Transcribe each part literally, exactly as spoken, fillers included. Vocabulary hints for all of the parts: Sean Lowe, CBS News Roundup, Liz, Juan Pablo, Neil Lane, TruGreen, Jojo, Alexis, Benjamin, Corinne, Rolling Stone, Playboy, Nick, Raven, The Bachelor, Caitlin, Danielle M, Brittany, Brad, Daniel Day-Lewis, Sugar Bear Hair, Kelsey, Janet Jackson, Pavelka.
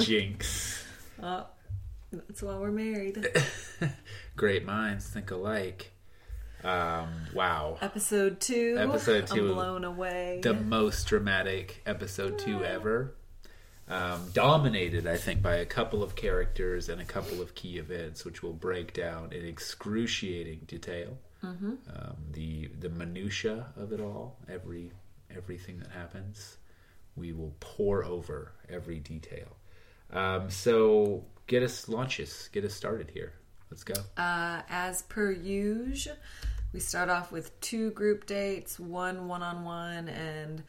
Jinx. Oh, that's why we're married. Great minds think alike. Um, wow. Episode two. Episode two. I'm blown away. The most dramatic episode two ever. Um, dominated, I think, by a couple of characters and a couple of key events, which we'll break down in excruciating detail. Mm-hmm. Um, the the minutia of it all, every everything that happens, we will pour over every detail. Um, so get us launches, get us started here. Let's go. Uh, as per usual, we start off with two group dates, one one-on-one, and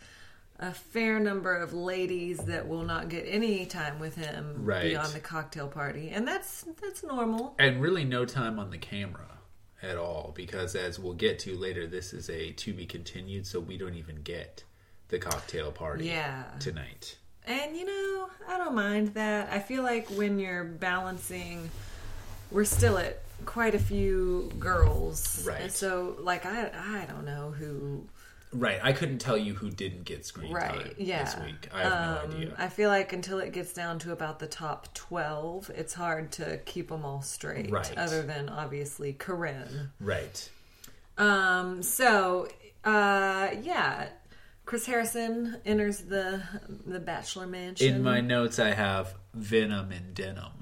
a fair number of ladies that will not get any time with him right. beyond the cocktail party. And that's that's normal. And really no time on the camera at all, because as we'll get to later, this is a to be continued, so we don't even get the cocktail party yeah. tonight. And, you know, I don't mind that. I feel like when you're balancing... We're still at quite a few girls. Right. And so, like, I I don't know who... Right. I couldn't tell you who didn't get screen right. time yeah. this week. I have um, no idea. I feel like until it gets down to about the top twelve, it's hard to keep them all straight. Right. Other than, obviously, Corinne. Right. Um. So, uh, yeah. Chris Harrison enters the the Bachelor Mansion. In my notes, I have Venom and Denim.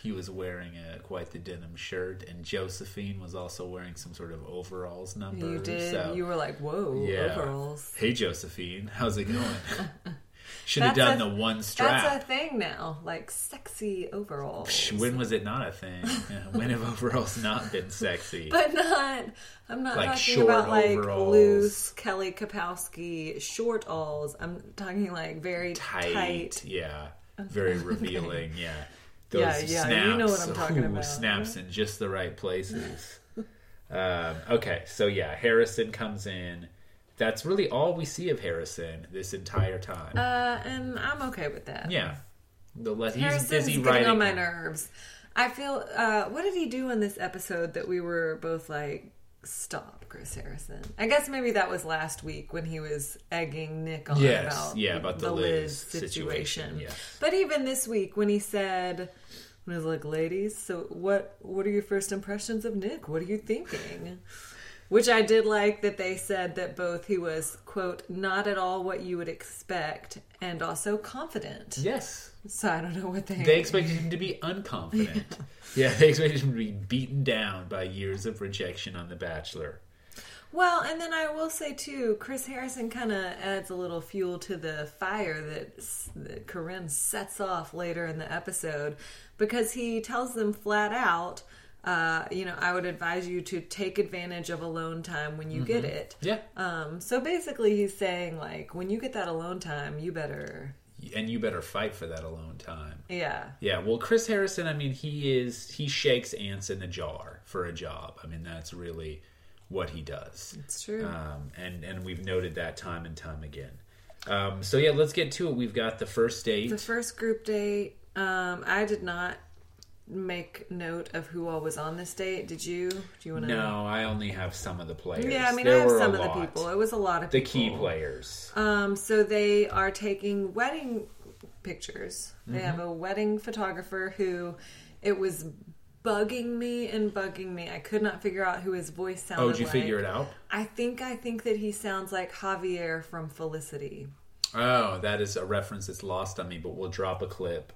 He was wearing a, quite the denim shirt, and Josephine was also wearing some sort of overalls number. You did. So, you were like, whoa, yeah. overalls. Hey, Josephine, how's it going? Should have done a, the one strap. That's a thing now, like sexy overalls. Psh, when was it not a thing? When have overalls not been sexy? But not, I'm not like talking short about like overalls. Loose Kelly Kapowski short alls. I'm talking like very tight. tight. Yeah, very revealing, okay. yeah. Those yeah, yeah, snaps, you know what I'm talking ooh, about. Snaps in just the right places. um, okay, so yeah, Harrison comes in. That's really all we see of Harrison this entire time. Uh, and I'm okay with that. Yeah. The le- Harrison's he's busy getting on my nerves. I feel, uh, what did he do in this episode that we were both like, stop, Chris Harrison? I guess maybe that was last week when he was egging Nick on yes, about, yeah, about the, the Liz, Liz situation. situation yes. But even this week when he said... I was like, ladies, so what What are your first impressions of Nick? What are you thinking? Which I did like that they said that both he was, quote, not at all what you would expect and also confident. Yes. So I don't know what they... They expected him to be unconfident. Yeah. yeah, they expected him to be beaten down by years of rejection on The Bachelor. Well, and then I will say, too, Chris Harrison kind of adds a little fuel to the fire that, that Corinne sets off later in the episode because he tells them flat out, uh, you know, I would advise you to take advantage of alone time when you mm-hmm. get it. Yeah. Um, so basically he's saying, like, when you get that alone time, you better... And you better fight for that alone time. Yeah. Yeah. Well, Chris Harrison, I mean, he is... He shakes ants in a jar for a job. I mean, that's really... what he does. It's true. Um, and, and we've noted that time and time again. Um, so yeah, let's get to it. We've got the first date. The first group date. Um, I did not make note of who all was on this date. Did you? Do you want to? No, I only have some of the players. Yeah, I mean, there I have some of lot. the people. It was a lot of the people. The key players. Um, so they are taking wedding pictures. They mm-hmm. have a wedding photographer who it was... bugging me and bugging me. I could not figure out who his voice sounded like. Oh, did you like. figure it out? I think I think that he sounds like Javier from Felicity. Oh, that is a reference that's lost on me, but we'll drop a clip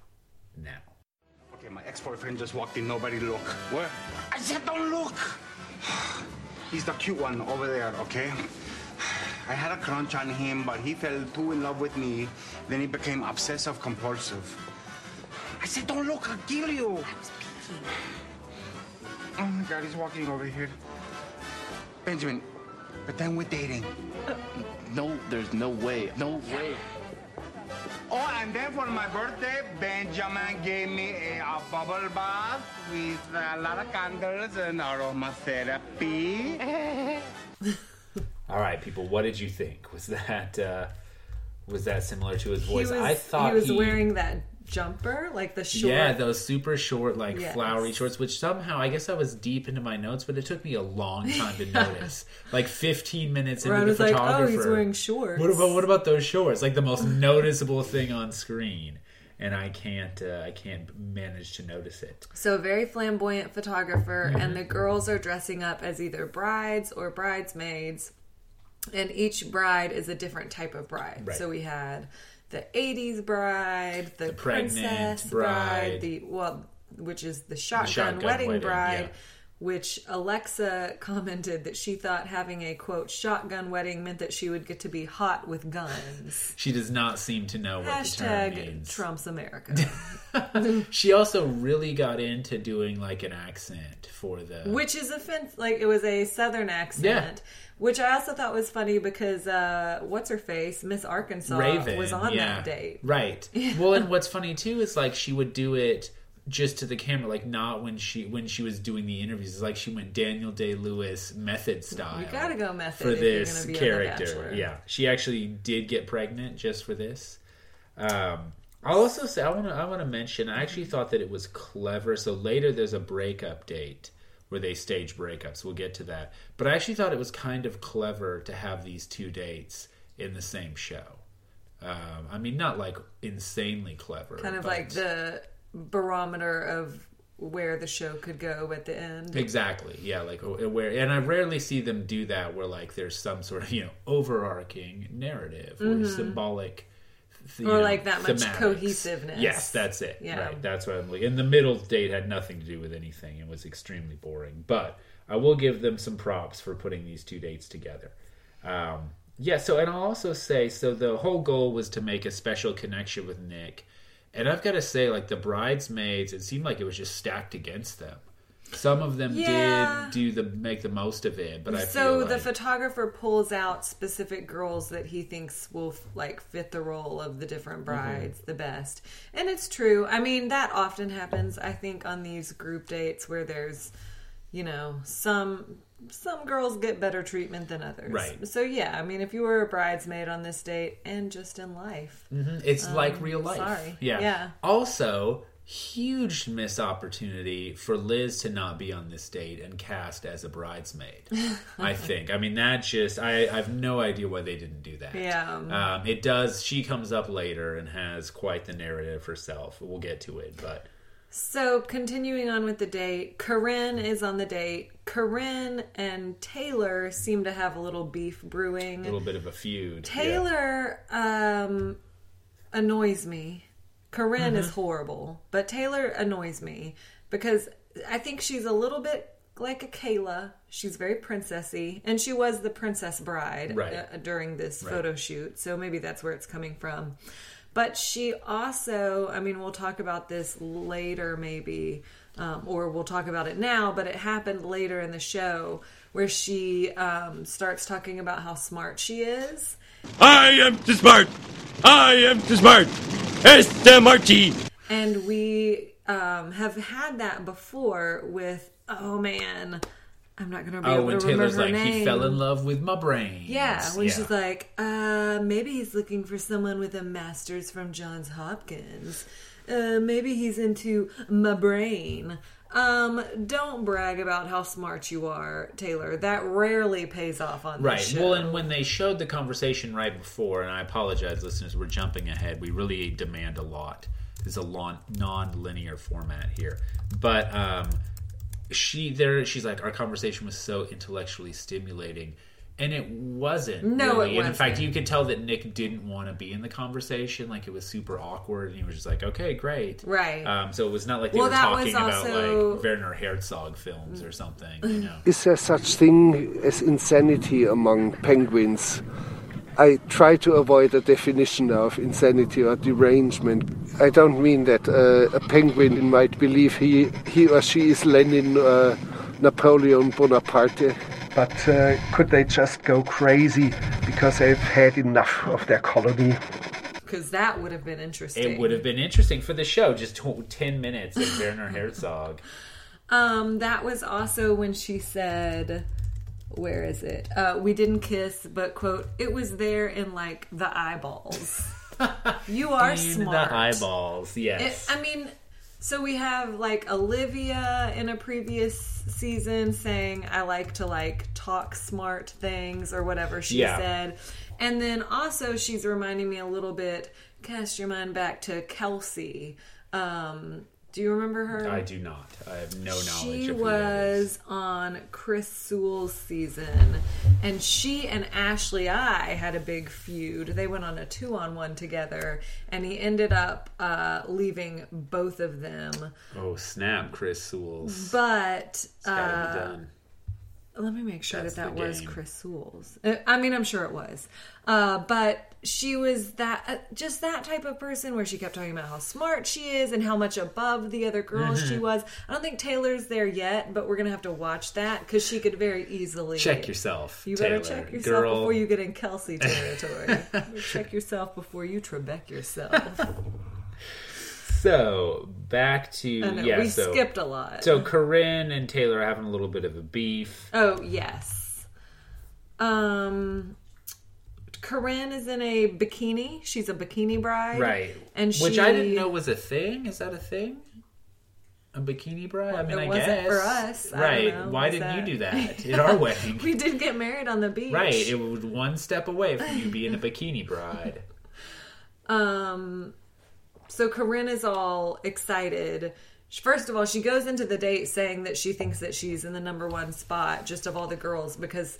now. Okay, my ex-boyfriend just walked in. Nobody look. What? I said don't look. He's the cute one over there, okay? I had a crunch on him, but he fell too in love with me. Then he became obsessive-compulsive. I said don't look, I'll kill you. Oh my God, he's walking over here. Benjamin, but then we're dating. No, there's no way. No way. Oh, and then for my birthday, Benjamin gave me a, a bubble bath with a lot of candles and aromatherapy. All right, people, what did you think? Was that uh, was that similar to his voice? He was, I thought he was he... wearing that. Jumper, like the short, yeah, those super short, like yes. flowery shorts, which somehow I guess I was deep into my notes, but it took me a long time to notice. Like fifteen minutes into the photographer, like, oh, he's wearing shorts. What about what about those shorts? Like the most noticeable thing on screen, and I can't uh, I can't manage to notice it. So very flamboyant photographer, mm-hmm. and the girls are dressing up as either brides or bridesmaids, and each bride is a different type of bride. Right. So we had the eighties bride, the, the princess bride, bride, the well, which is the shotgun, the shotgun wedding, wedding bride. Yeah. Which Alexa commented that she thought having a, quote, shotgun wedding meant that she would get to be hot with guns. She does not seem to know what hashtag the term means. Trump's America. She also really got into doing, like, an accent for the... Which is offensive. Like, it was a Southern accent. Yeah. Which I also thought was funny because, uh, what's-her-face, Miss Arkansas, Raven, was on yeah. that date. Right. Yeah. Well, and what's funny, too, is, like, she would do it... just to the camera, like not when she when she was doing the interviews. It's like she went Daniel Day-Lewis method style. You gotta go method for this character. Yeah, she actually did get pregnant just for this. Um, I'll also say I want to I want to mention I actually thought that it was clever. So later there's a breakup date where they stage breakups. We'll get to that. But I actually thought it was kind of clever to have these two dates in the same show. Um, I mean, not like insanely clever. Kind of like the barometer of where the show could go at the end. Exactly. Yeah, like where, and I rarely see them do that where like there's some sort of, you know, overarching narrative mm-hmm. or symbolic th- or like know, that much thematics. Cohesiveness. Yes, that's it. Yeah. Right. That's what I'm looking. And the middle date had nothing to do with anything. It was extremely boring, but I will give them some props for putting these two dates together. Um, yeah, so and I'll also say so the whole goal was to make a special connection with Nick. And I've got to say, like, the bridesmaids, it seemed like it was just stacked against them. Some of them yeah. did do the make the most of it, but I so feel like... So the photographer pulls out specific girls that he thinks will, like, fit the role of the different brides mm-hmm. the best. And it's true. I mean, that often happens, I think, on these group dates where there's, you know, some... Some girls get better treatment than others. Right. So, yeah, I mean, if you were a bridesmaid on this date and just in life. Mm-hmm. It's um, like real life. Sorry. Yeah. yeah. Also, huge missed opportunity for Liz to not be on this date and cast as a bridesmaid, I think. I mean, that just, I, I have no idea why they didn't do that. Yeah. Um, it does, she comes up later and has quite the narrative herself. We'll get to it, but... So, continuing on with the date, Corinne is on the date. Corinne and Taylor seem to have a little beef brewing. A little bit of a feud. Taylor yeah. um, annoys me. Corinne mm-hmm. is horrible. But Taylor annoys me because I think she's a little bit like a Kayla. She's very princessy. And she was the princess bride right. uh, during this right. photo shoot. So, maybe that's where it's coming from. But she also, I mean, we'll talk about this later maybe, um, or we'll talk about it now, but it happened later in the show where she um, starts talking about how smart she is. I am too smart. I am too smart. S M R T. And we um, have had that before with, oh man, I'm not going to be oh, able to Taylor's remember her like, name. Oh, when Taylor's like, he fell in love with my brain. Yeah, when yeah. she's like, uh, maybe he's looking for someone with a master's from Johns Hopkins. Uh, maybe he's into my brain. Um, don't brag about how smart you are, Taylor. That rarely pays off on right. this show. Well, and when they showed the conversation right before, and I apologize, listeners, we're jumping ahead. We really demand a lot. There's a non-linear format here. But... um She there. She's like, our conversation was so intellectually stimulating, and it wasn't. No, really. It wasn't. And in fact, you could tell that Nick didn't want to be in the conversation. Like it was super awkward, and he was just like, "Okay, great, right." Um, so it was not like they well, were talking also... about like Werner Herzog films or something. You know, is there such thing as insanity among penguins? I try to avoid a definition of insanity or derangement. I don't mean that uh, a penguin might believe he, he or she is Lenin or Napoleon Bonaparte. But uh, could they just go crazy because they've had enough of their colony? Because that would have been interesting. It would have been interesting for the show, just ten minutes of Werner Herzog. Um, that was also when she said... Where is it? Uh, we didn't kiss, but, quote, it was there in, like, the eyeballs. You are in smart. In the eyeballs, yes. It, I mean, So we have, like, Olivia in a previous season saying, I like to, like, talk smart things or whatever she yeah. said. And then also she's reminding me a little bit, cast your mind back to Kelsey. Um, do you remember her? I do not. I have no knowledge she of who was is. on Chris Soules' season. And she and Ashley I had a big feud. They went on a two-on-one together. And he ended up uh, leaving both of them. Oh, snap, Chris Soules. But... It's gotta uh, be done. Let me make sure That's that that was Chris Soules. I mean, I'm sure it was. Uh, but she was that uh, just that type of person where she kept talking about how smart she is and how much above the other girls mm-hmm. she was. I don't think Taylor's there yet, but we're going to have to watch that because she could very easily... Check yourself, You Taylor, better check yourself girl. before you get in Kelsey territory. Check yourself before you Trebek yourself. So, back to... Oh, no, yeah, we so, skipped a lot. So, Corinne and Taylor are having a little bit of a beef. Oh, yes. Um... Corinne is in a bikini. She's a bikini bride. Right. And she, Which I didn't know was a thing. Is that a thing? A bikini bride? Well, I mean, I guess. It wasn't for us. Right. I don't know. Why didn't that... you do that at our wedding? We did get married on the beach. Right. It was one step away from you being a bikini bride. um. So Corinne is all excited. First of all, she goes into the date saying that she thinks that she's in the number one spot just of all the girls because...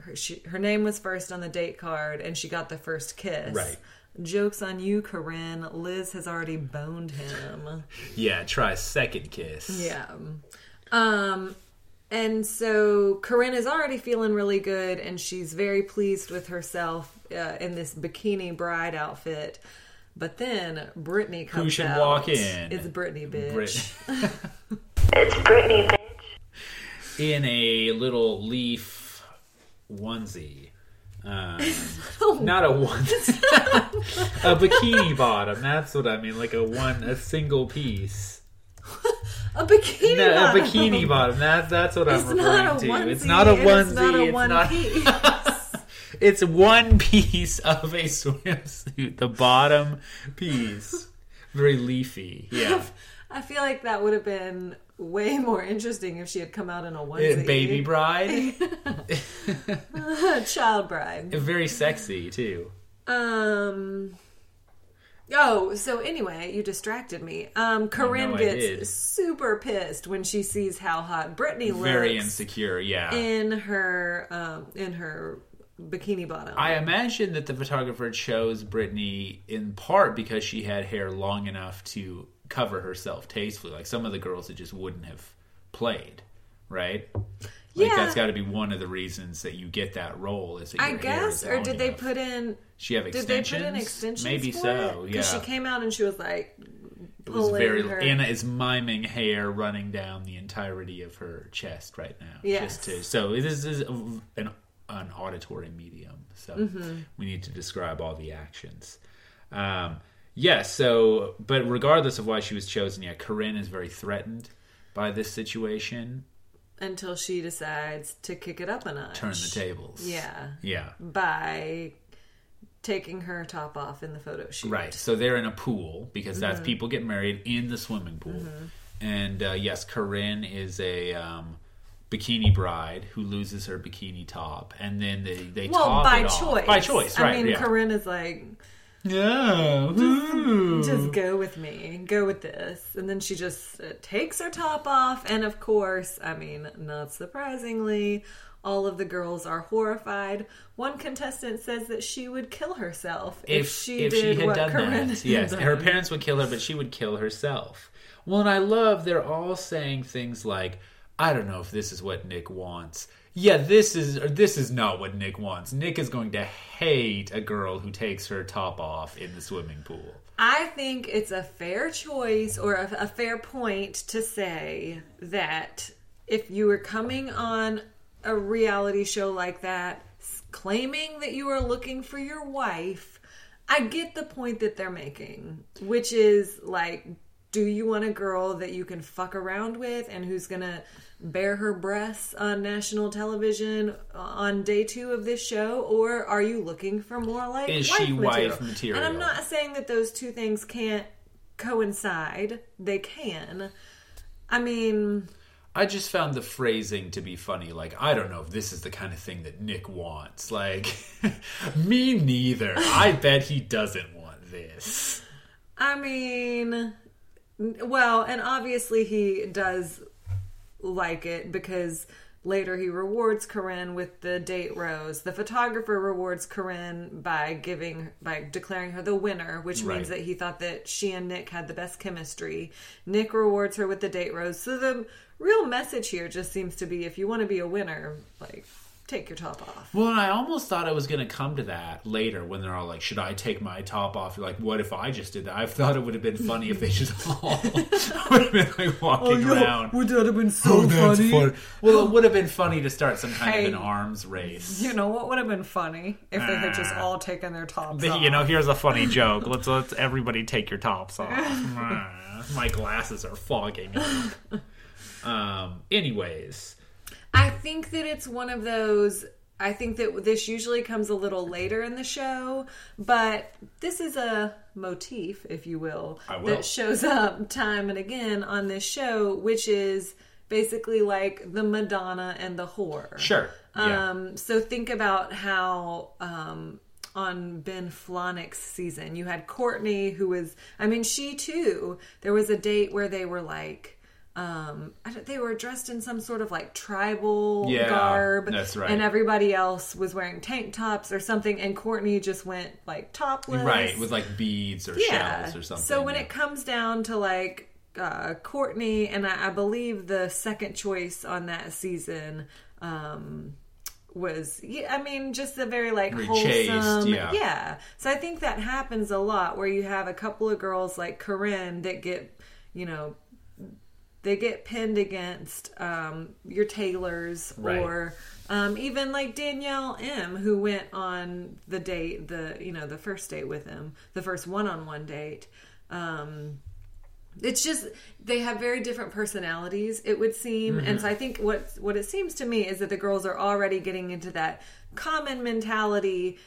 Her, she, her name was first on the date card, and she got the first kiss. Right. Joke's on you, Corinne. Liz has already boned him. Yeah, try a second kiss. Yeah. Um, and so Corinne is already feeling really good, and she's very pleased with herself uh, in this bikini bride outfit. But then Brittany comes out. Who should out. walk in? It's Brittany, bitch. Brit- it's Brittany, bitch. In a little leaf. Onesie, um, not a onesie, a bikini bottom. That's what I mean, like a one, a single piece. A bikini, no, bottom. a bikini bottom. That's that's what it's I'm referring to. Onesie, it's not a onesie. It's not a one it's piece. Not, it's one piece of a swimsuit. The bottom piece, very leafy. Yeah, I feel like that would have been way more interesting if she had come out in a onesie. Baby bride. Child bride. Very sexy, too. Um. Oh, so anyway, you distracted me. Um, Corinne gets super pissed when she sees how hot Brittany looks. Very insecure, yeah. In her, um, in her... bikini bottom. I imagine that the photographer chose Brittany in part because she had hair long enough to cover herself tastefully. Like some of the girls that just wouldn't have played, right? Like yeah. that's got to be one of the reasons that you get that role. Is that I your guess, hair is or did they enough. put in? She have extensions. Did they put in extensions? Maybe for so. It? Yeah, she came out and she was like, it was very. Her. Anna is miming hair running down the entirety of her chest right now. Yes. Just to, so this is an. an auditory medium, so mm-hmm. we need to describe all the actions. Um, yes, yeah, so, but regardless of why she was chosen, yeah, Corinne is very threatened by this situation. Until she decides to kick it up a notch. Turn the tables. Yeah. Yeah. By taking her top off in the photo shoot. Right, so they're in a pool, because that's mm-hmm. people get married in the swimming pool. Mm-hmm. And uh, yes, Corinne is a... Um, bikini bride who loses her bikini top, and then they they well, top by it off. choice. By choice, right? I mean, yeah. Corinne is like, yeah, just, just go with me, go with this, and then she just takes her top off, and of course, I mean, not surprisingly, all of the girls are horrified. One contestant says that she would kill herself if, if she if did she had what done Corinne that. Yes, done. Her parents would kill her, but she would kill herself. Well, and I love they're all saying things like, I don't know if this is what Nick wants. Yeah, this is or this is not what Nick wants. Nick is going to hate a girl who takes her top off in the swimming pool. I think it's a fair choice or a, a fair point to say that if you were coming on a reality show like that, claiming that you are looking for your wife, I get the point that they're making, which is like... Do you want a girl that you can fuck around with and who's going to bare her breasts on national television on day two of this show? Or are you looking for more like wife material? Is she wife material? And I'm not saying that those two things can't coincide, they can. I mean... I just found the phrasing to be funny. Like, I don't know if this is the kind of thing that Nick wants. Like, me neither. I bet he doesn't want this. I mean... Well, and obviously he does like it because later he rewards Corinne with the date rose. The photographer rewards Corinne by giving by declaring her the winner, which right. means that he thought that she and Nick had the best chemistry. Nick rewards her with the date rose. So the real message here just seems to be if you want to be a winner, like... take your top off. Well, and I almost thought I was going to come to that later when they're all like, should I take my top off? You're like, what if I just did that? I thought it would have been funny if they just all would have been like walking oh, around. Would that have been so oh, funny? Fun. Well, it would have been funny to start some kind hey, of an arms race. You know, what would have been funny if they had just all taken their tops the, off? You know, here's a funny joke. Let's let's everybody take your tops off. My glasses are fogging up. Um, anyways... I think that it's one of those, I think that this usually comes a little later in the show, but this is a motif, if you will, I will. that shows up time and again on this show, which is basically like the Madonna and the whore. Sure. Um, yeah. So think about how... Um, on Ben Flonick's season, you had Courtney, who was, I mean, she too, there was a date where they were like, Um, I don't, they were dressed in some sort of like tribal yeah, garb, that's right. and everybody else was wearing tank tops or something, and Courtney just went like topless, right, with like beads or yeah. shells or something. So when yeah. it comes down to like uh, Courtney, and I, I believe the second choice on that season um, was, yeah, I mean, just a very like very wholesome, chased, yeah. yeah. So I think that happens a lot where you have a couple of girls like Corinne that get, you know. They get pinned against um, your Taylors right. or um, even like Danielle M, who went on the date, the you know the first date with him, the first one-on-one date. Um, it's just they have very different personalities, it would seem, mm-hmm. and so I think what what it seems to me is that the girls are already getting into that common mentality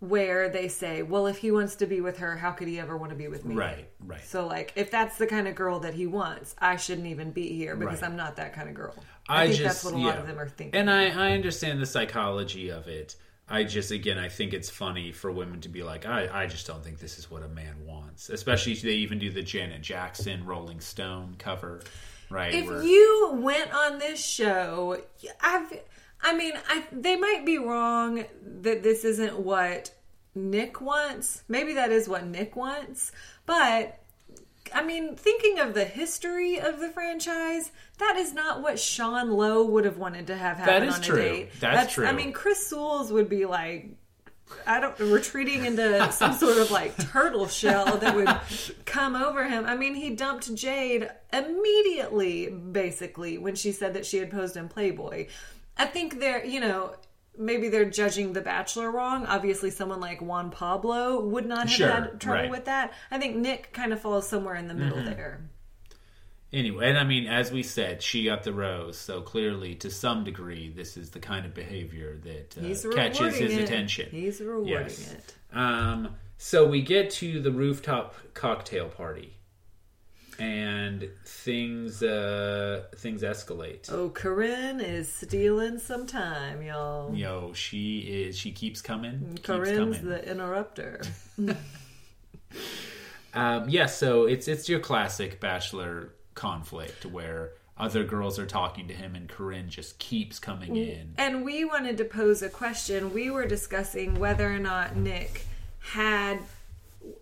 where they say, well, if he wants to be with her, how could he ever want to be with me? Right, right. So, like, if that's the kind of girl that he wants, I shouldn't even be here because right. I'm not that kind of girl. I, I think just, that's what a yeah. lot of them are thinking. And I, I understand the psychology of it. I just, again, I think it's funny for women to be like, I, I just don't think this is what a man wants. Especially if they even do the Janet Jackson Rolling Stone cover, right? If where... you went on this show, I've... I mean, I, they might be wrong that this isn't what Nick wants. Maybe that is what Nick wants. But, I mean, thinking of the history of the franchise, that is not what Sean Lowe would have wanted to have happen on a true. date. That is true. That's true. I mean, Chris Soules would be like... I don't retreating into some sort of like turtle shell that would come over him. I mean, he dumped Jade immediately, basically, when she said that she had posed in Playboy. I think they're, you know, maybe they're judging The Bachelor wrong. Obviously, someone like Juan Pablo would not have sure, had trouble right. with that. I think Nick kind of falls somewhere in the middle mm-hmm. there. Anyway, and I mean, as we said, she got the rose. So clearly, to some degree, this is the kind of behavior that uh, catches his it. attention. He's rewarding yes. it. Um, so we get to the rooftop cocktail party. And things uh, things escalate. Oh, Corinne is stealing some time, y'all. Yo, she is. She keeps coming. Corinne's keeps coming. the interrupter. um, yeah, so it's it's your classic Bachelor conflict where other girls are talking to him and Corinne just keeps coming in. And we wanted to pose a question. We were discussing whether or not Nick had...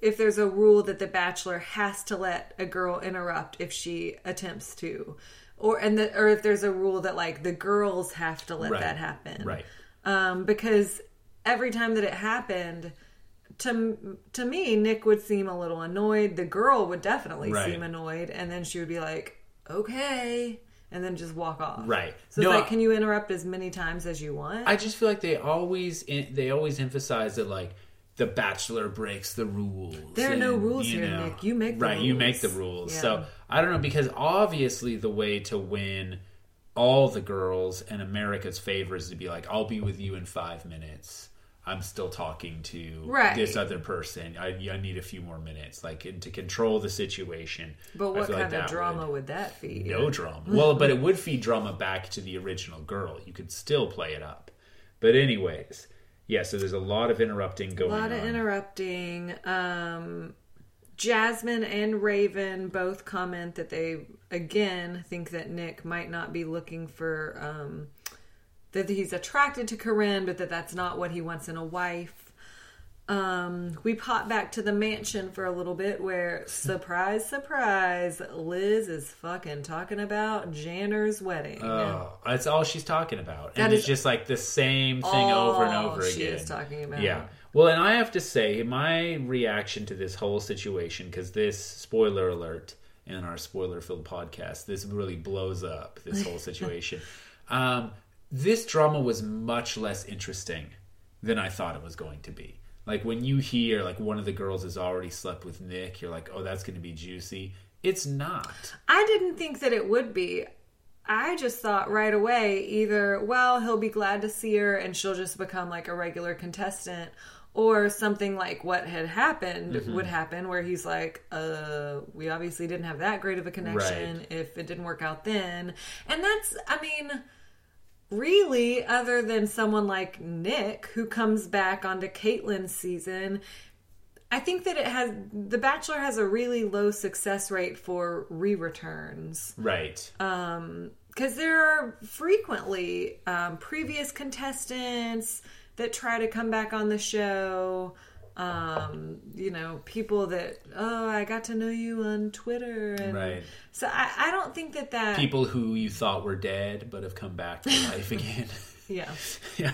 if there's a rule that the Bachelor has to let a girl interrupt if she attempts to, or and the, or if there's a rule that like the girls have to let right. that happen, right? Um, because every time that it happened, to to me, Nick would seem a little annoyed. The girl would definitely right. seem annoyed, and then she would be like, "Okay," and then just walk off. Right. So no, it's like, I, can you interrupt as many times as you want? I just feel like they always they always emphasize that like. The Bachelor breaks the rules. There are and, no rules you know, here, Nick. You make the right, rules. Right, you make the rules. Yeah. So, I don't know, because obviously the way to win all the girls and America's favor is to be like, I'll be with you in five minutes. I'm still talking to right. this other person. I, I need a few more minutes, like, and to control the situation. But what kind like of drama would, would that feed? No drama. Well, but it would feed drama back to the original girl. You could still play it up. But anyways, yeah, so there's a lot of interrupting going on. A lot of on. interrupting. Um, Jasmine and Raven both comment that they, again, think that Nick might not be looking for... Um, that he's attracted to Corinne, but that that's not what he wants in a wife. Um, we pop back to the mansion for a little bit where, surprise, surprise, Liz is fucking talking about Janner's wedding. Oh, that's all she's talking about. And it's just like the same thing over and over again. She is talking about. Yeah. Well, and I have to say, my reaction to this whole situation, because this, spoiler alert, in our spoiler-filled podcast, this really blows up, this whole situation. um... This drama was much less interesting than I thought it was going to be. Like, when you hear, like, one of the girls has already slept with Nick, you're like, oh, that's going to be juicy. It's not. I didn't think that it would be. I just thought right away either, well, he'll be glad to see her and she'll just become, like, a regular contestant, or something like what had happened mm-hmm. would happen where he's like, uh, we obviously didn't have that great of a connection right. if it didn't work out then. And that's, I mean... Really, other than someone like Nick, who comes back onto Caitlin's season, I think that it has... The Bachelor has a really low success rate for re-returns. Right. Um, because there are frequently um, previous contestants that try to come back on the show... Um, you know, people that, oh, I got to know you on Twitter. And right. So I, I don't think that that... People who you thought were dead but have come back to life again. Yeah. Yeah.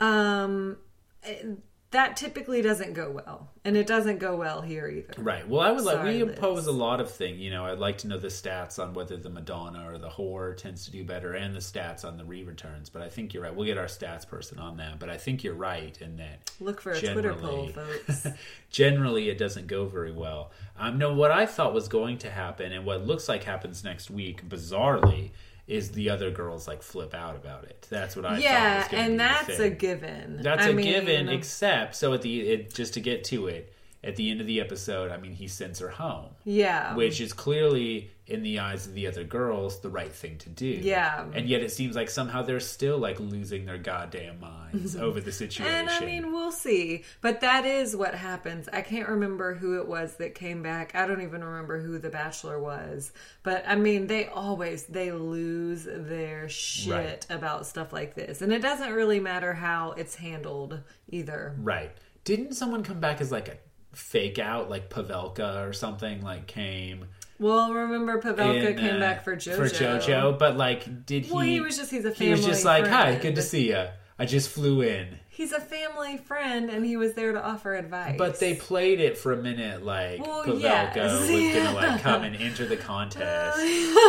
Um, it, that typically doesn't go well. And it doesn't go well here either. Right. Well, I would like... Sorry, we oppose Liz. A lot of things. You know, I'd like to know the stats on whether the Madonna or the whore tends to do better and the stats on the re-returns. But I think you're right. We'll get our stats person on that. But I think you're right in that... Look for a Twitter poll, folks. Generally, it doesn't go very well. Um, no, what I thought was going to happen and what looks like happens next week, bizarrely... is the other girls, like, flip out about it. That's what I yeah, thought was going to be. Yeah, and that's a given. That's I a mean, given, except, so at the it, just to get to it, at the end of the episode, I mean, he sends her home. Yeah. Which is clearly, in the eyes of the other girls, the right thing to do. Yeah. And yet it seems like somehow they're still, like, losing their goddamn minds over the situation. And, I mean, we'll see. But that is what happens. I can't remember who it was that came back. I don't even remember who The Bachelor was. But, I mean, they always, they lose their shit right. about stuff like this. And it doesn't really matter how it's handled, either. Right. Didn't someone come back as, like, a fake out, like Pavelka or something, like came. Well, remember Pavelka in, uh, came back for Jojo. For Jojo, but like, did he? Well, he was just, he's a family friend. He was just like, hi, good to see ya. I just flew in. He's a family friend and he was there to offer advice. But they played it for a minute like well, Pavelka yes. was yeah. gonna like come and enter the contest.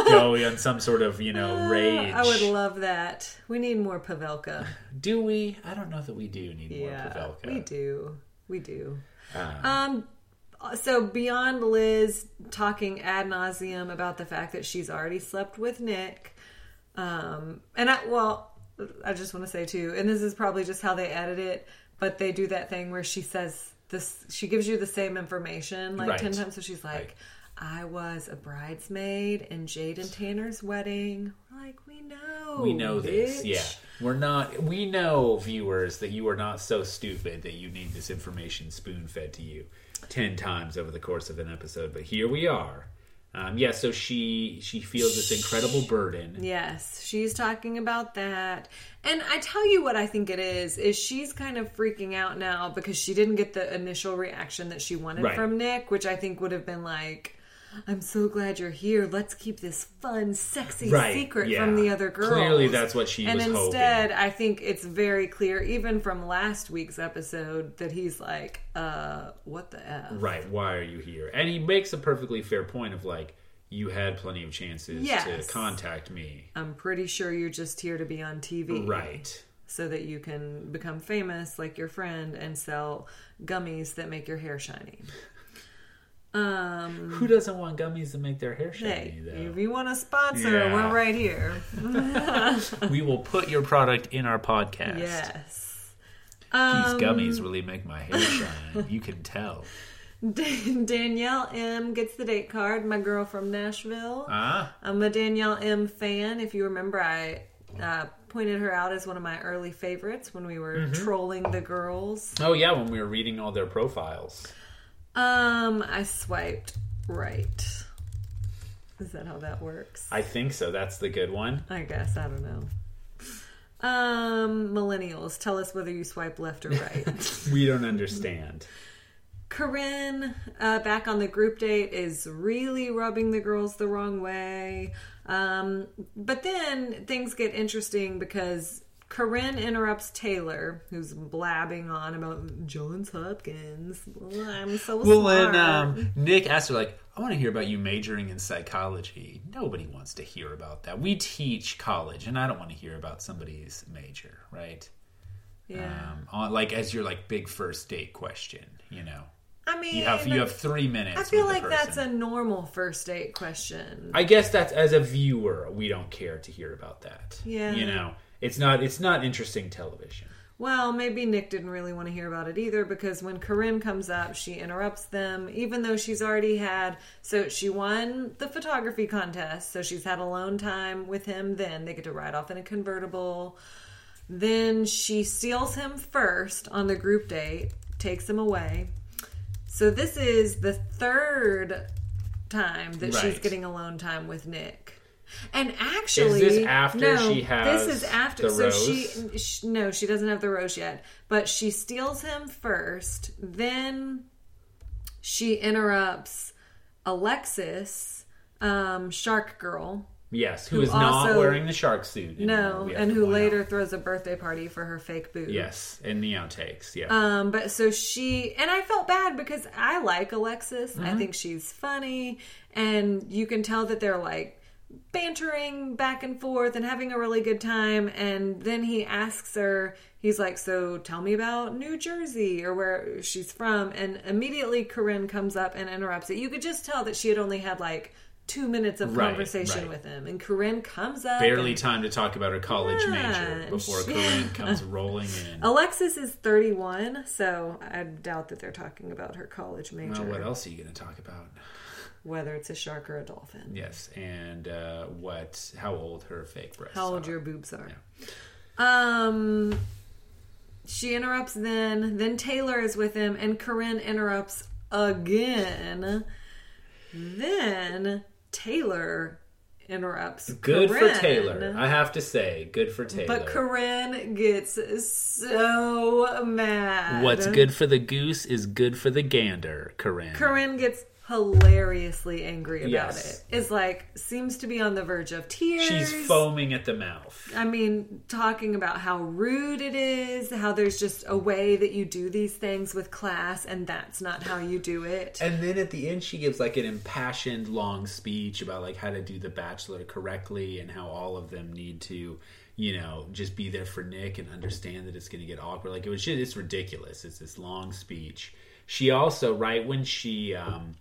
Go on some sort of, you know, rage. I would love that. We need more Pavelka. Do we? I don't know that we do need yeah, more Pavelka. We do. We do. Um, um, so beyond Liz talking ad nauseum about the fact that she's already slept with Nick, um, and I, well, I just want to say too, and this is probably just how they edit it, but they do that thing where she says this, she gives you the same information like right. ten times. So she's like, right. I was a bridesmaid in Jade and Tanner's wedding. We're like, we know. We know bitch. This, yeah. We're not, we know, viewers, that you are not so stupid that you need this information spoon-fed to you ten times over the course of an episode. But here we are. Um, yeah, so she she feels this incredible burden. Yes, she's talking about that. And I tell you what I think it is, is she's kind of freaking out now because she didn't get the initial reaction that she wanted right. from Nick, which I think would have been like, I'm so glad you're here. Let's keep this fun, sexy right, secret yeah. from the other girls. Clearly that's what she and was hoping. And instead, I think it's very clear, even from last week's episode, that he's like, uh, what the F? Right, why are you here? And he makes a perfectly fair point of like, you had plenty of chances yes. to contact me. I'm pretty sure you're just here to be on T V. Right. So that you can become famous like your friend and sell gummies that make your hair shiny. Um, Who doesn't want gummies to make their hair shiny, hey, though? If you want a sponsor, yeah. we're right here. We will put your product in our podcast. Yes. Um, These gummies really make my hair shine. You can tell. Danielle M gets the date card. My girl from Nashville. Uh-huh. I'm a Danielle M fan. If you remember, I uh, pointed her out as one of my early favorites when we were mm-hmm. trolling the girls. Oh yeah, when we were reading all their profiles. Um, I swiped right. Is that how that works? I think so. That's the good one. I guess. I don't know. Um, millennials, tell us whether you swipe left or right. We don't understand. Corinne, uh, back on the group date, is really rubbing the girls the wrong way. Um, but then things get interesting because Corinne interrupts Taylor, who's blabbing on about Johns Hopkins. Well, I'm so well, smart. And um, Nick asked her, like, I want to hear about you majoring in psychology. Nobody wants to hear about that. We teach college, and I don't want to hear about somebody's major, right? Yeah. Um, on, like, as your, like, big first date question, you know. I mean, you have you have three minutes. I feel like that's a normal first date question. I guess that's, as a viewer, we don't care to hear about that. Yeah. You know, it's not it's not interesting television. Well, maybe Nick didn't really want to hear about it either, because when Corinne comes up, she interrupts them, even though she's already had... So she won the photography contest, so she's had alone time with him then. They get to ride off in a convertible. Then she steals him first on the group date, takes him away. So this is the third time that right. she's getting alone time with Nick. And actually, is this after no, she has this is after, the so rose? She, she, no, she doesn't have the rose yet. But she steals him first. Then she interrupts Alexis, um, Shark Girl. Yes, who, who is also, not wearing the shark suit anymore. No, and who later out. throws a birthday party for her fake boo. Yes, in the outtakes, yeah. Um, but so she... And I felt bad because I like Alexis. Mm-hmm. I think she's funny. And you can tell that they're like... bantering back and forth and having a really good time, and then he asks her, he's like, so tell me about New Jersey or where she's from, and immediately Corinne comes up and interrupts it. You could just tell that she had only had like two minutes of right, conversation right. with him, and Corinne comes up barely and, time to talk about her college yeah, major before she, Corinne comes rolling in. Alexis is thirty-one, so I doubt that they're talking about her college major. Well, what else are you going to talk about? Whether it's a shark or a dolphin. Yes, and uh, what? How old her fake breasts? How old are. your boobs are? Yeah. Um, she interrupts. Then, then Taylor is with him, and Corinne interrupts again. Then Taylor interrupts. Good Corinne, for Taylor, I have to say. Good for Taylor. But Corinne gets so mad. What's good for the goose is good for the gander, Corinne. Corinne gets hilariously angry about yes. it. It's like, seems to be on the verge of tears. She's foaming at the mouth. I mean, talking about how rude it is, how there's just a way that you do these things with class, and that's not how you do it. And then at the end, she gives like an impassioned long speech about like how to do The Bachelor correctly and how all of them need to, you know, just be there for Nick and understand that it's going to get awkward. Like, it was just, it's ridiculous. It's this long speech. She also, right when she, um,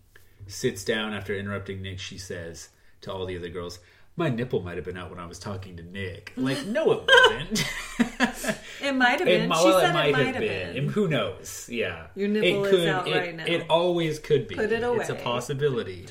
sits down after interrupting Nick, she says to all the other girls, my nipple might have been out when I was talking to Nick. Like, no, it wasn't. It might have been. It, well, she said it might, it might have been. been. Who knows? Yeah. Your nipple it could, is out it, right now. It always could be. Put it away. It's a possibility.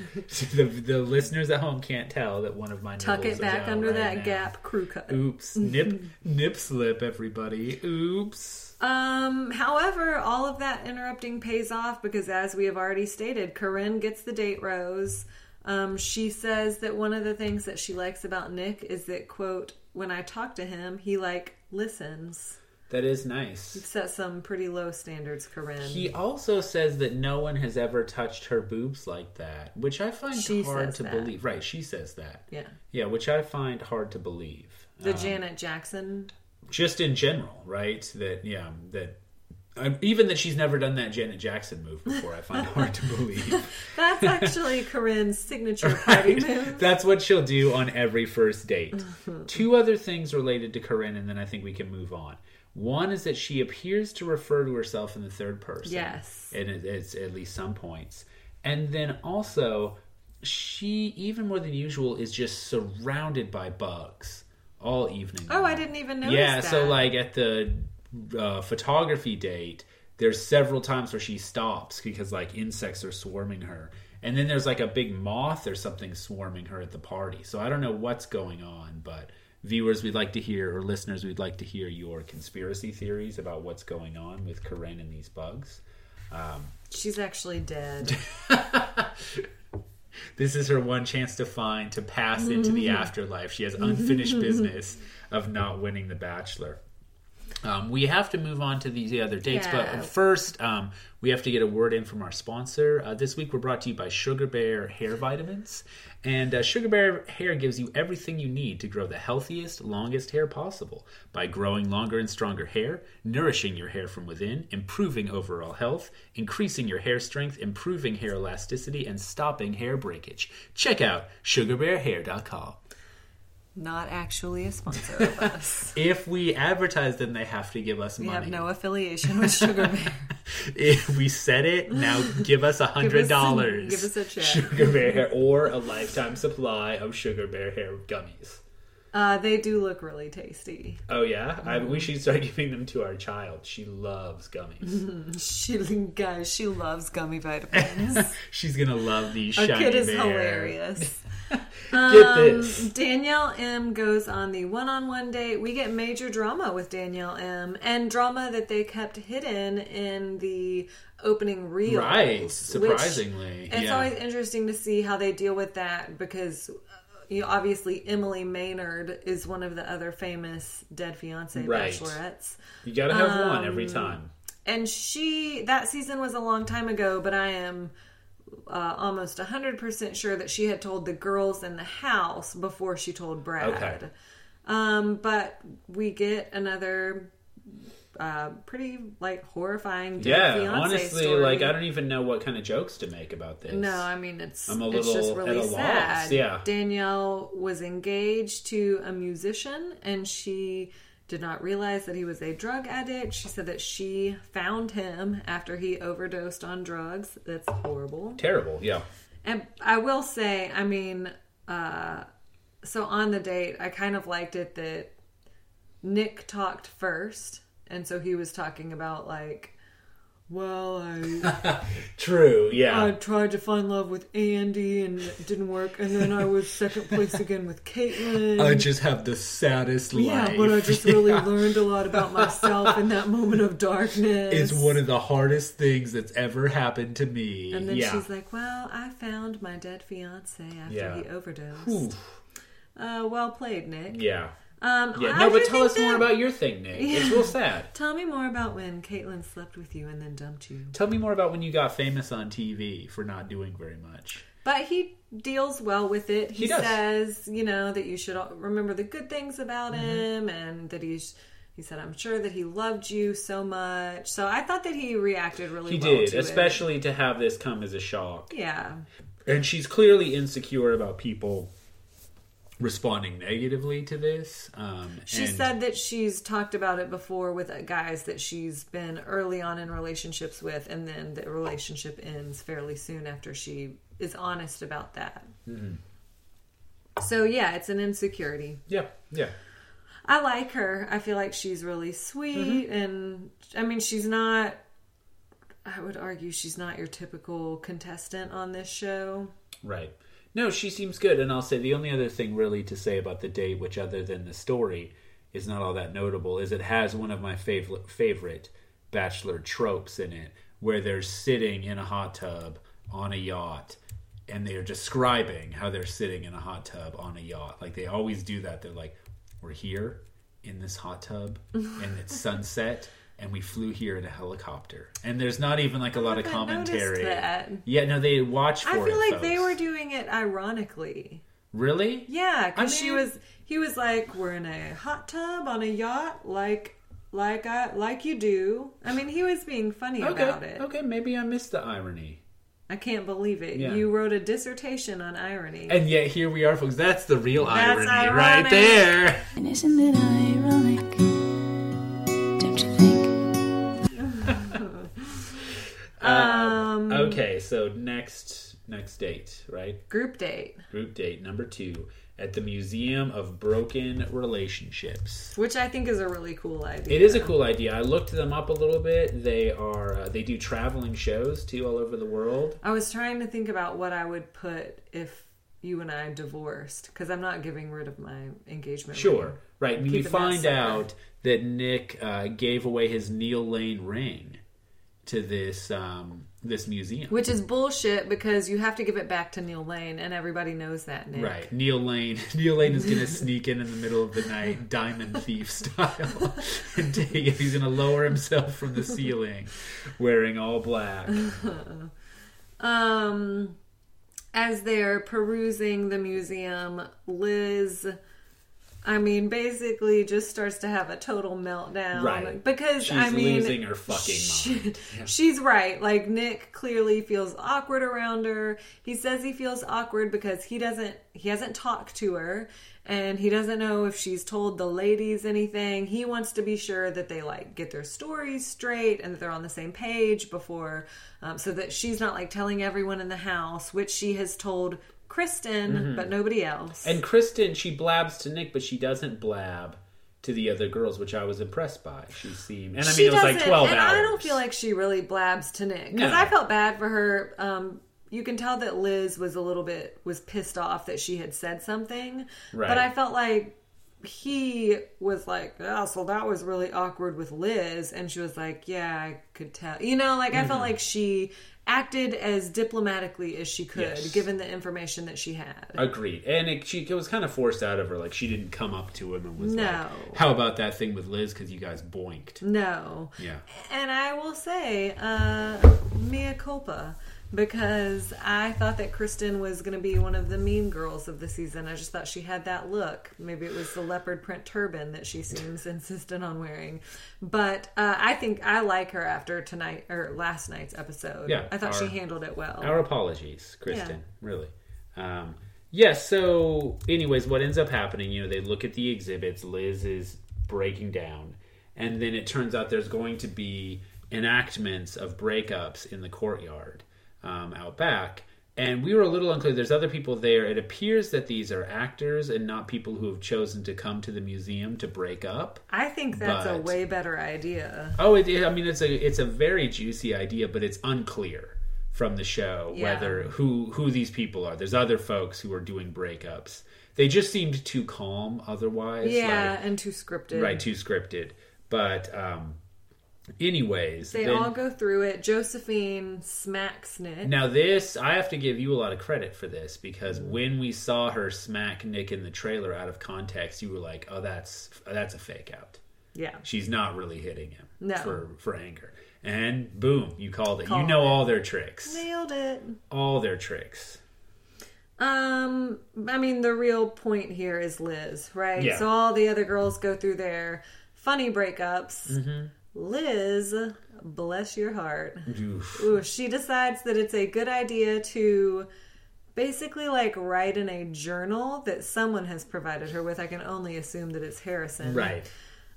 the, the listeners at home can't tell that one of my nipples Tuck it back under right that now. Gap crew cut. Oops. Nip, nip slip, everybody. Oops. Um, however, all of that interrupting pays off because, as we have already stated, Corinne gets the date rose. Um, she says that one of the things that she likes about Nick is that, quote, when I talk to him, he, like, listens. That is nice. You've set some pretty low standards, Corinne. He also says that no one has ever touched her boobs like that, which I find she hard to that. believe. Right, she says that. Yeah. Yeah, which I find hard to believe. The um, Janet Jackson... Just in general, right? That, yeah, that uh, even that she's never done that Janet Jackson move before, I find hard to believe. That's actually Corinne's signature party right? move. That's what she'll do on every first date. Two other things related to Corinne, and then I think we can move on. One is that she appears to refer to herself in the third person. Yes. And it's at least some points. And then also, she, even more than usual, is just surrounded by bugs. All evening. Oh, I didn't even notice yeah, that. Yeah, so like at the uh, photography date, there's several times where she stops because like insects are swarming her. And then there's like a big moth or something swarming her at the party. So I don't know what's going on, but viewers, we'd like to hear, or listeners, we'd like to hear your conspiracy theories about what's going on with Corinne and these bugs. Um, She's actually dead. This is her one chance to find, to pass into the afterlife. She has unfinished business of not winning The Bachelor. Um, we have to move on to these other dates, yeah. but first um, we have to get a word in from our sponsor. Uh, this week we're brought to you by Sugar Bear Hair Vitamins. And uh, Sugar Bear Hair gives you everything you need to grow the healthiest, longest hair possible by growing longer and stronger hair, nourishing your hair from within, improving overall health, increasing your hair strength, improving hair elasticity, and stopping hair breakage. Check out sugar bear hair dot com. Not actually a sponsor of us. If we advertise them, they have to give us we money. We have no affiliation with Sugar Bear. If we said it, now give us one hundred dollars. Give us a check. Sugar Bear Hair or a lifetime supply of Sugar Bear Hair gummies. Uh, they do look really tasty. Oh, yeah? Mm. I, we should start giving them to our child. She loves gummies. She, guys, she loves gummy vitamins. She's going to love these shiny bears. Our kid is bear. Hilarious. Get this. Um, Danielle M goes on the one-on-one date. We get major drama with Danielle M, and drama that they kept hidden in the opening reel. Right, surprisingly. It's yeah. always interesting to see how they deal with that, because you know, obviously Emily Maynard is one of the other famous dead fiancé right. bachelorettes. You gotta have um, one every time. And she, that season was a long time ago, but I am... Uh, almost one hundred percent sure that she had told the girls in the house before she told Brad. Okay. Um, but we get another uh, pretty like horrifying dead yeah, fiancé honestly, story. Like I don't even know what kind of jokes to make about this. No, I mean it's I'm a little it's just really at a sad. Loss. Yeah. Danielle was engaged to a musician and she did not realize that he was a drug addict. She said that she found him after he overdosed on drugs. That's horrible. Terrible, yeah. And I will say, I mean, uh, so on the date, I kind of liked it that Nick talked first. And so he was talking about like, well, I... True, yeah. I tried to find love with Andy and it didn't work. And then I was second place again with Caitlin. I just have the saddest yeah, life. Yeah, but I just really yeah. learned a lot about myself in that moment of darkness. It's one of the hardest things that's ever happened to me. And then yeah. she's like, well, I found my dead fiancé after yeah. he overdosed. Uh, well played, Nick. Yeah. Um, yeah, no, but tell us that... more about your thing, Nick. Yeah. It's real sad. Tell me more about when Caitlin slept with you and then dumped you. Tell me more about when you got famous on T V for not doing very much. But he deals well with it. He, he does. says, you know, that you should remember the good things about mm-hmm. him, and that he's... He said, I'm sure that he loved you so much. So I thought that he reacted really he well did, to especially it. To have this come as a shock. Yeah. And she's clearly insecure about people responding negatively to this. Um, she and said that she's talked about it before with guys that she's been early on in relationships with, and then the relationship ends fairly soon after she is honest about that. Mm-hmm. So yeah, it's an insecurity. Yeah, yeah. I like her. I feel like she's really sweet, mm-hmm. and I mean, she's not, I would argue she's not your typical contestant on this show. Right. No, she seems good, and I'll say the only other thing really to say about the date, which other than the story is not all that notable, is it has one of my favorite favorite Bachelor tropes in it, where they're sitting in a hot tub on a yacht, and they're describing how they're sitting in a hot tub on a yacht. Like, they always do that. They're like, we're here in this hot tub, and it's sunset. And we flew here in a helicopter. And there's not even like a lot of commentary. That. Yeah, no, they watch for it. I feel it, like folks. They were doing it ironically. Really? Yeah, because I mean, she was. He was like, "We're in a hot tub on a yacht, like, like I, like you do." I mean, he was being funny okay, about it. Okay, maybe I missed the irony. I can't believe it. Yeah. You wrote a dissertation on irony, and yet here we are, folks. That's the real That's irony, ironic. Right there. And isn't it ironic? Don't you think? Um, okay, so next next date, right? Group date. Group date number two. at the Museum of Broken Relationships. Which I think is a really cool idea. It is a cool idea. I looked them up a little bit. They are uh, they do traveling shows, too, all over the world. I was trying to think about what I would put if you and I divorced, because I'm not giving rid of my engagement ring. Sure, right. We find out that Nick uh, gave away his Neil Lane ring to this um, this museum. Which is bullshit, because you have to give it back to Neil Lane, and everybody knows that, Nick. Right. Neil Lane. Neil Lane is going to sneak in in the middle of the night, diamond thief style, and take it. He's going to lower himself from the ceiling, wearing all black. um, as they're perusing the museum, Liz... I mean, basically just starts to have a total meltdown. Right. Because, she's I mean... She's losing her fucking she, mind. Yeah. She's right. Like, Nick clearly feels awkward around her. He says he feels awkward because he doesn't... He hasn't talked to her. And he doesn't know if she's told the ladies anything. He wants to be sure that they, like, get their stories straight and that they're on the same page before... Um, so that she's not, like, telling everyone in the house, which she has told... Kristen, mm-hmm. but nobody else. And Kristen, she blabs to Nick, but she doesn't blab to the other girls, which I was impressed by. She seemed... And I mean, she it was like twelve and hours. And I don't feel like she really blabs to Nick. Because no. I felt bad for her. Um, you can tell that Liz was a little bit... was pissed off that she had said something. Right. But I felt like he was like, oh, so that was really awkward with Liz. And she was like, yeah, I could tell. You know, like, I mm-hmm. felt like she... acted as diplomatically as she could, yes. given the information that she had. Agreed. And it, she, it was kind of forced out of her. Like, she didn't come up to him and was no. like, how about that thing with Liz? Because you guys boinked. No. Yeah. And I will say, uh, mea culpa. Because I thought that Kristen was going to be one of the mean girls of the season. I just thought she had that look. Maybe it was the leopard print turban that she seems insistent on wearing. But uh, I think I like her after tonight or last night's episode. Yeah, I thought our, she handled it well. Our apologies, Kristen. Yeah. Really. Um, yes. Yeah, so, anyways, what ends up happening? You know, they look at the exhibits. Liz is breaking down, and then it turns out there's going to be enactments of breakups in the courtyard. Um, out back, and we were a little unclear. There's other people there. It appears that these are actors and not people who have chosen to come to the museum to break up. I think that's but, a way better idea. Oh, it, it, I mean, it's a it's a very juicy idea, but it's unclear from the show yeah. whether who who these people are. There's other folks who are doing breakups. They just seemed too calm otherwise. Yeah, like, and too scripted. Right, too scripted. But. Um, Anyways, they then, all go through it. Josephine smacks Nick. Now this, I have to give you a lot of credit for this, because when we saw her smack Nick in the trailer out of context, you were like, oh, that's that's a fake out. Yeah. She's not really hitting him no. for, for anger. And boom, you called it. Called you know it. All their tricks. Nailed it. All their tricks. Um, I mean, the real point here is Liz, right? Yeah. So all the other girls go through their funny breakups. Mm-hmm. Liz, bless your heart. Ooh, she decides that it's a good idea to basically like write in a journal that someone has provided her with. I can only assume that it's Harrison. Right.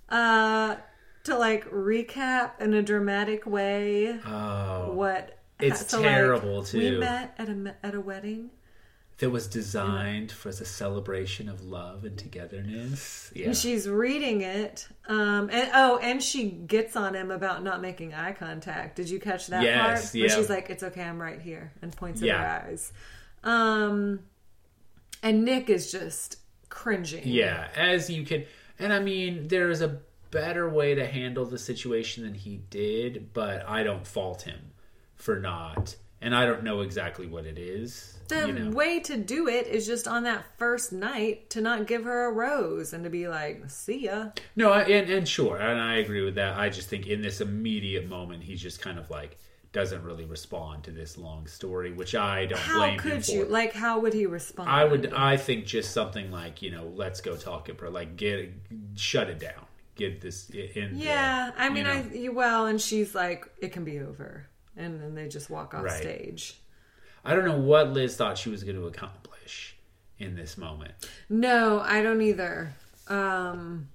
Uh, to like recap in a dramatic way. Oh, what? It's so terrible like, too. We met at a, at a wedding. That was designed for the celebration of love and togetherness. Yeah. And she's reading it. Um, and oh, and she gets on him about not making eye contact. Did you catch that yes, part? Yes, yeah. Where she's like, it's okay, I'm right here. And points at yeah. her eyes. Um, and Nick is just cringing. Yeah, as you can. And I mean, there is a better way to handle the situation than he did. But I don't fault him for not. And I don't know exactly what it is. The you know. way to do it is just on that first night to not give her a rose and to be like, see ya. No, I, and, and sure, and I agree with that. I just think in this immediate moment, he's just kind of like, doesn't really respond to this long story, which I don't how blame him for. How could you? Like, how would he respond? I would, I think just something like, you know, let's go talk it, bro. Like, get, shut it down. Get this in. Yeah, the, I mean, you know. I, well, and she's like, it can be over. And then they just walk off right. stage. I don't know what Liz thought she was going to accomplish in this moment. No, I don't either. Um,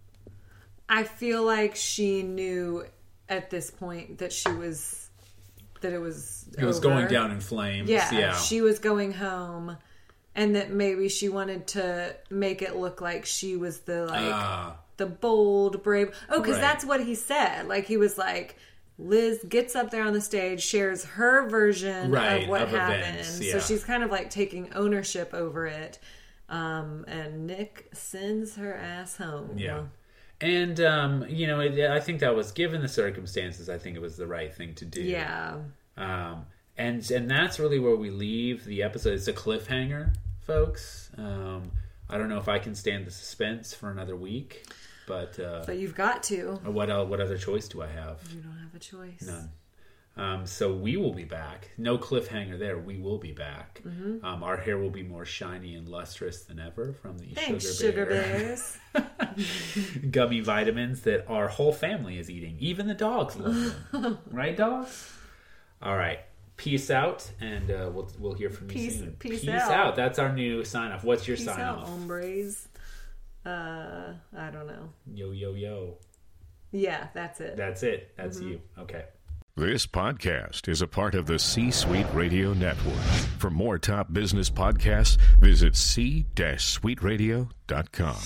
I feel like she knew at this point that she was, that it was It was over. Going down in flames. Yeah, yeah, she was going home. And that maybe she wanted to make it look like she was the, like, uh, the bold, brave. Oh, because right. that's what he said. Like, he was like, Liz gets up there on the stage, shares her version right, of what of happened. Events, yeah. So she's kind of, like, taking ownership over it. Um, and Nick sends her ass home. Yeah. And, um, you know, it, I think that was, given the circumstances, I think it was the right thing to do. Yeah. Um, and and that's really where we leave the episode. It's a cliffhanger, folks. Um, I don't know if I can stand the suspense for another week, but... Uh, but you've got to. What uh, what other choice do I have? You don't have a choice. None. Um, so we will be back. No cliffhanger there. We will be back. Mm-hmm. Um, our hair will be more shiny and lustrous than ever from the Thanks, Sugar Bear. Sugar Bears. Gummy vitamins that our whole family is eating. Even the dogs love them. Right, dogs? All right. Peace out, and uh, we'll we'll hear from you peace, soon. Peace, peace out. out. That's our new sign-off. What's your sign-off? Peace sign out, off? hombres. Uh, I don't know. Yo, yo, yo. Yeah, that's it. That's it. That's mm-hmm. you. Okay. This podcast is a part of the C-Suite Radio Network. For more top business podcasts, visit c dash suite radio dot com.